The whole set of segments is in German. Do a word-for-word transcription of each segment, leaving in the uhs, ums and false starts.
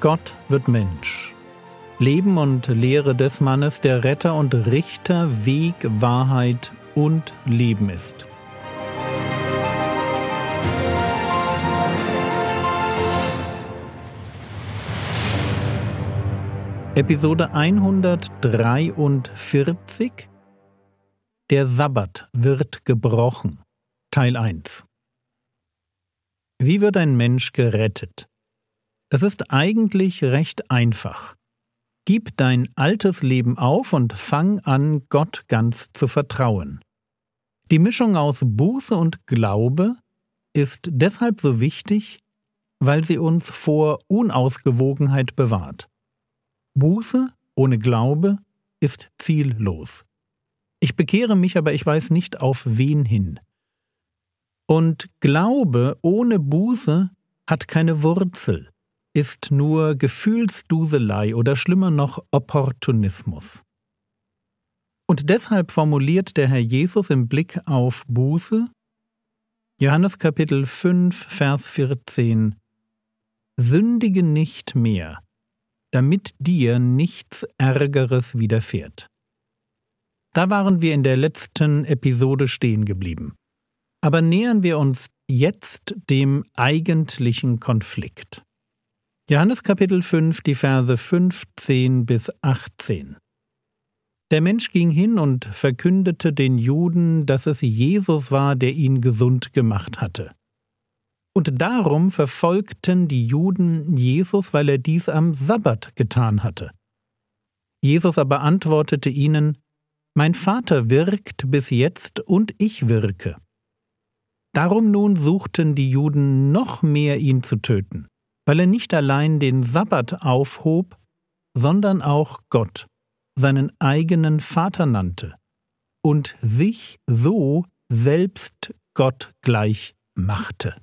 Gott wird Mensch. Leben und Lehre des Mannes, der Retter und Richter, Weg, Wahrheit und Leben ist. Episode hundertdreiundvierzig Der Sabbat wird gebrochen. Teil eins. Wie wird ein Mensch gerettet? Das ist eigentlich recht einfach. Gib dein altes Leben auf und fang an, Gott ganz zu vertrauen. Die Mischung aus Buße und Glaube ist deshalb so wichtig, weil sie uns vor Unausgewogenheit bewahrt. Buße ohne Glaube ist ziellos. Ich bekehre mich, aber ich weiß nicht, auf wen hin. Und Glaube ohne Buße hat keine Wurzel, ist nur Gefühlsduselei oder schlimmer noch Opportunismus. Und deshalb formuliert der Herr Jesus im Blick auf Buße, Johannes Kapitel fünf, Vers vierzehn, Sündige nicht mehr, damit dir nichts Ärgeres widerfährt. Da waren wir in der letzten Episode stehen geblieben. Aber nähern wir uns jetzt dem eigentlichen Konflikt. Johannes Kapitel fünf, die Verse fünfzehn bis achtzehn. Der Mensch ging hin und verkündete den Juden, dass es Jesus war, der ihn gesund gemacht hatte. Und darum verfolgten die Juden Jesus, weil er dies am Sabbat getan hatte. Jesus aber antwortete ihnen, Mein Vater wirkt bis jetzt und ich wirke. Darum nun suchten die Juden noch mehr, ihn zu töten, weil er nicht allein den Sabbat aufhob, sondern auch Gott, seinen eigenen Vater nannte und sich so selbst Gott gleich machte.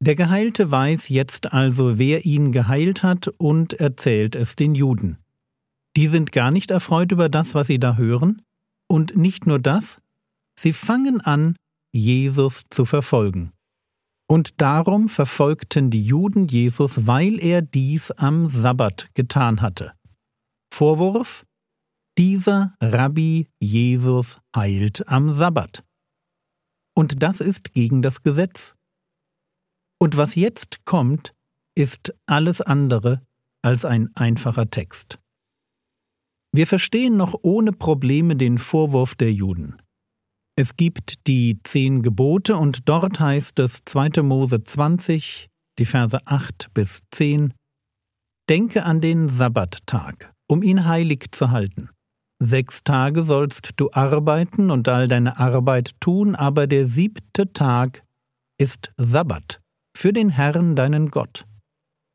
Der Geheilte weiß jetzt also, wer ihn geheilt hat, und erzählt es den Juden. Die sind gar nicht erfreut über das, was sie da hören. Und nicht nur das, sie fangen an, Jesus zu verfolgen. Und darum verfolgten die Juden Jesus, weil er dies am Sabbat getan hatte. Vorwurf: Dieser Rabbi Jesus heilt am Sabbat. Und das ist gegen das Gesetz. Und was jetzt kommt, ist alles andere als ein einfacher Text. Wir verstehen noch ohne Probleme den Vorwurf der Juden. Es gibt die zehn Gebote und dort heißt es zweite. Mose zwanzig, die Verse acht bis zehn, Denke an den Sabbattag, um ihn heilig zu halten. Sechs Tage sollst du arbeiten und all deine Arbeit tun, aber der siebte Tag ist Sabbat für den Herrn, deinen Gott.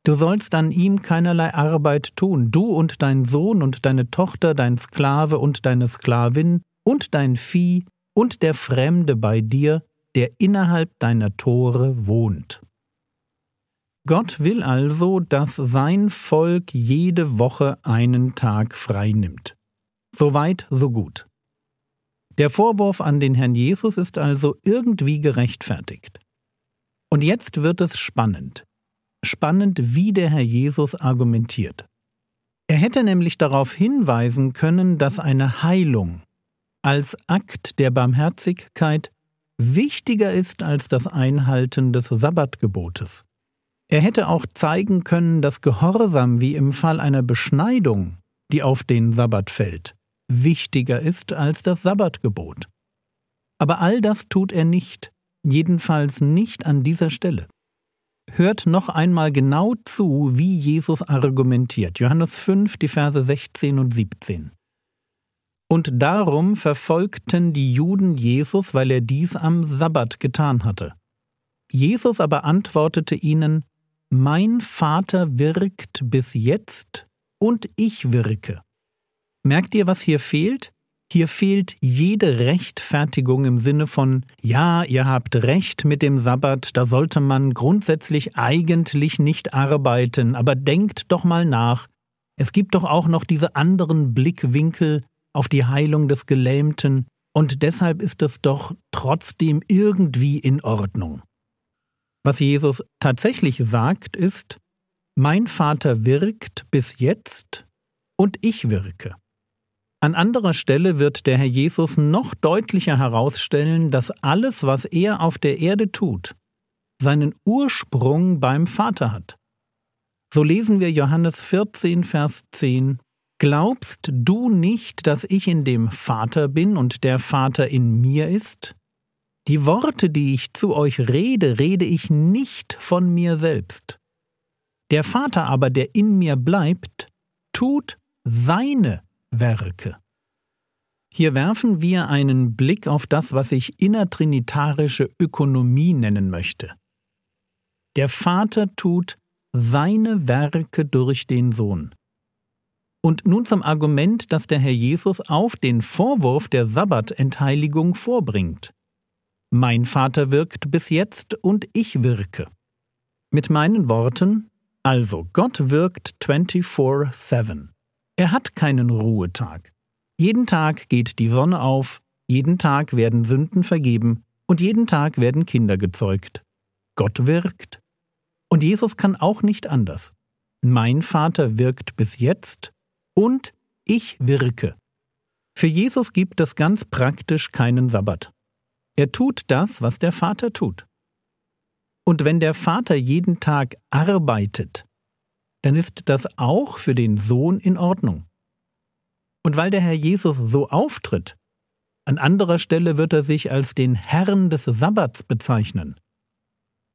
Du sollst an ihm keinerlei Arbeit tun, du und dein Sohn und deine Tochter, dein Sklave und deine Sklavin und dein Vieh und der Fremde bei dir, der innerhalb deiner Tore wohnt. Gott will also, dass sein Volk jede Woche einen Tag frei nimmt. Soweit, so gut. Der Vorwurf an den Herrn Jesus ist also irgendwie gerechtfertigt. Und jetzt wird es spannend. Spannend, wie der Herr Jesus argumentiert. Er hätte nämlich darauf hinweisen können, dass eine Heilung als Akt der Barmherzigkeit wichtiger ist als das Einhalten des Sabbatgebotes. Er hätte auch zeigen können, dass Gehorsam, wie im Fall einer Beschneidung, die auf den Sabbat fällt, wichtiger ist als das Sabbatgebot. Aber all das tut er nicht. Jedenfalls nicht an dieser Stelle. Hört noch einmal genau zu, wie Jesus argumentiert. Johannes fünf, die Verse sechzehn und siebzehn. Und darum verfolgten die Juden Jesus, weil er dies am Sabbat getan hatte. Jesus aber antwortete ihnen, Mein Vater wirkt bis jetzt und ich wirke. Merkt ihr, was hier fehlt? Hier fehlt jede Rechtfertigung im Sinne von, ja, ihr habt recht mit dem Sabbat, da sollte man grundsätzlich eigentlich nicht arbeiten, aber denkt doch mal nach. Es gibt doch auch noch diese anderen Blickwinkel auf die Heilung des Gelähmten, Und deshalb ist das doch trotzdem irgendwie in Ordnung. Was Jesus tatsächlich sagt, ist: Mein Vater wirkt bis jetzt und ich wirke. An anderer Stelle wird der Herr Jesus noch deutlicher herausstellen, dass alles, was er auf der Erde tut, seinen Ursprung beim Vater hat. So lesen wir Johannes vierzehn, Vers zehn: Glaubst du nicht, dass ich in dem Vater bin und der Vater in mir ist? Die Worte, die ich zu euch rede, rede ich nicht von mir selbst. Der Vater aber, der in mir bleibt, tut seine Werke. Hier werfen wir einen Blick auf das, was ich innertrinitarische Ökonomie nennen möchte. Der Vater tut seine Werke durch den Sohn. Und nun zum Argument, das der Herr Jesus auf den Vorwurf der Sabbatentheiligung vorbringt. Mein Vater wirkt bis jetzt und ich wirke. Mit meinen Worten: Also, Gott wirkt vierundzwanzig sieben. Er hat keinen Ruhetag. Jeden Tag geht die Sonne auf, jeden Tag werden Sünden vergeben und jeden Tag werden Kinder gezeugt. Gott wirkt. Und Jesus kann auch nicht anders. Mein Vater wirkt bis jetzt und ich wirke. Für Jesus gibt es ganz praktisch keinen Sabbat. Er tut das, was der Vater tut. Und wenn der Vater jeden Tag arbeitet, dann ist das auch für den Sohn in Ordnung. Und weil der Herr Jesus so auftritt, an anderer Stelle wird er sich als den Herrn des Sabbats bezeichnen.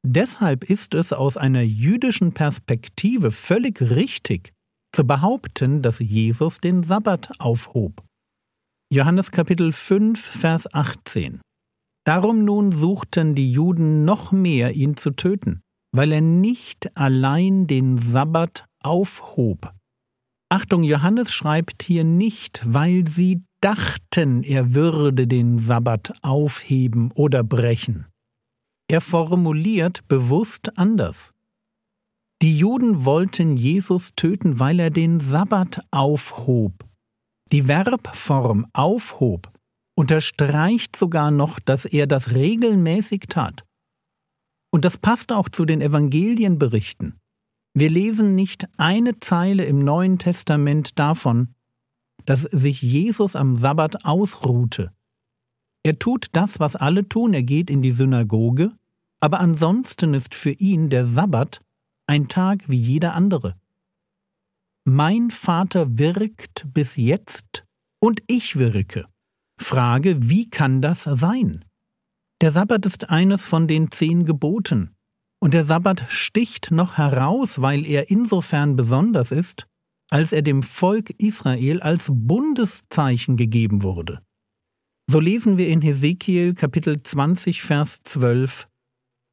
Deshalb ist es aus einer jüdischen Perspektive völlig richtig, zu behaupten, dass Jesus den Sabbat aufhob. Johannes Kapitel fünf, Vers achtzehn. Darum nun suchten die Juden noch mehr, ihn zu töten, weil er nicht allein den Sabbat aufhob. Achtung, Johannes schreibt hier nicht, weil sie dachten, er würde den Sabbat aufheben oder brechen. Er formuliert bewusst anders. Die Juden wollten Jesus töten, weil er den Sabbat aufhob. Die Verbform aufhob unterstreicht sogar noch, dass er das regelmäßig tat. Und das passt auch zu den Evangelienberichten. Wir lesen nicht eine Zeile im Neuen Testament davon, dass sich Jesus am Sabbat ausruhte. Er tut das, was alle tun, er geht in die Synagoge, aber ansonsten ist für ihn der Sabbat ein Tag wie jeder andere. Mein Vater wirkt bis jetzt und ich wirke. Frage: Wie kann das sein? Der Sabbat ist eines von den zehn Geboten. Und der Sabbat sticht noch heraus, weil er insofern besonders ist, als er dem Volk Israel als Bundeszeichen gegeben wurde. So lesen wir in Hesekiel Kapitel zwanzig, Vers zwölf: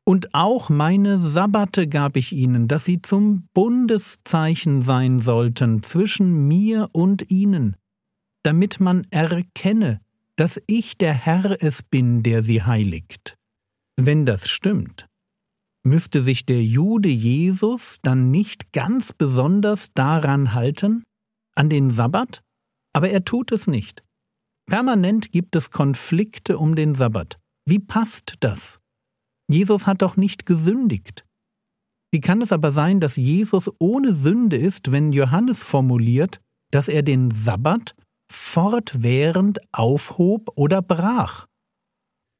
Und auch meine Sabbate gab ich ihnen, dass sie zum Bundeszeichen sein sollten zwischen mir und ihnen, damit man erkenne, dass ich der Herr es bin, der sie heiligt. Wenn das stimmt, müsste sich der Jude Jesus dann nicht ganz besonders daran halten, an den Sabbat? Aber er tut es nicht. Permanent gibt es Konflikte um den Sabbat. Wie passt das? Jesus hat doch nicht gesündigt. Wie kann es aber sein, dass Jesus ohne Sünde ist, wenn Johannes formuliert, dass er den Sabbat fortwährend aufhob oder brach?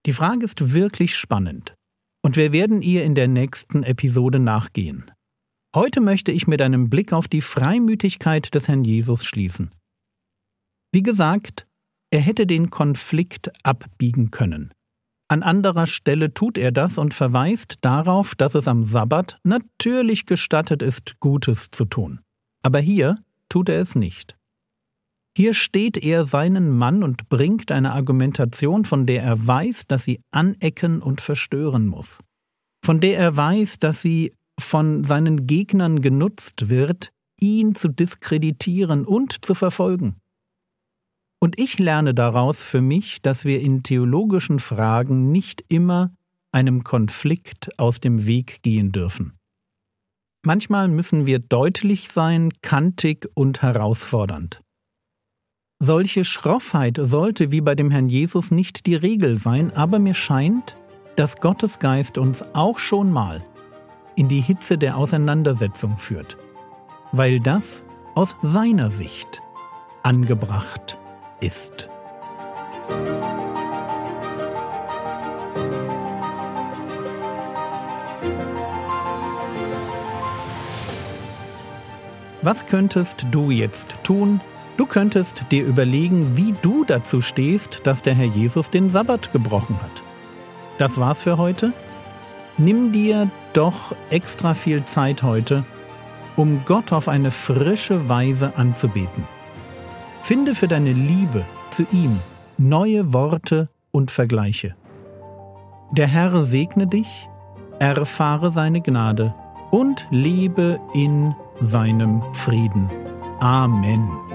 Die Frage ist wirklich spannend und wir werden ihr in der nächsten Episode nachgehen. Heute möchte ich mit einem Blick auf die Freimütigkeit des Herrn Jesus schließen. Wie gesagt, er hätte den Konflikt abbiegen können. An anderer Stelle tut er das und verweist darauf, dass es am Sabbat natürlich gestattet ist, Gutes zu tun. Aber hier tut er es nicht. Hier steht er seinen Mann und bringt eine Argumentation, von der er weiß, dass sie anecken und verstören muss. Von der er weiß, dass sie von seinen Gegnern genutzt wird, ihn zu diskreditieren und zu verfolgen. Und ich lerne daraus für mich, dass wir in theologischen Fragen nicht immer einem Konflikt aus dem Weg gehen dürfen. Manchmal müssen wir deutlich sein, kantig und herausfordernd. Solche Schroffheit sollte wie bei dem Herrn Jesus nicht die Regel sein, aber mir scheint, dass Gottes Geist uns auch schon mal in die Hitze der Auseinandersetzung führt, weil das aus seiner Sicht angebracht ist. Was könntest du jetzt tun? Du könntest dir überlegen, wie du dazu stehst, dass der Herr Jesus den Sabbat gebrochen hat. Das war's für heute. Nimm dir doch extra viel Zeit heute, um Gott auf eine frische Weise anzubeten. Finde für deine Liebe zu ihm neue Worte und Vergleiche. Der Herr segne dich, erfahre seine Gnade und lebe in seinem Frieden. Amen.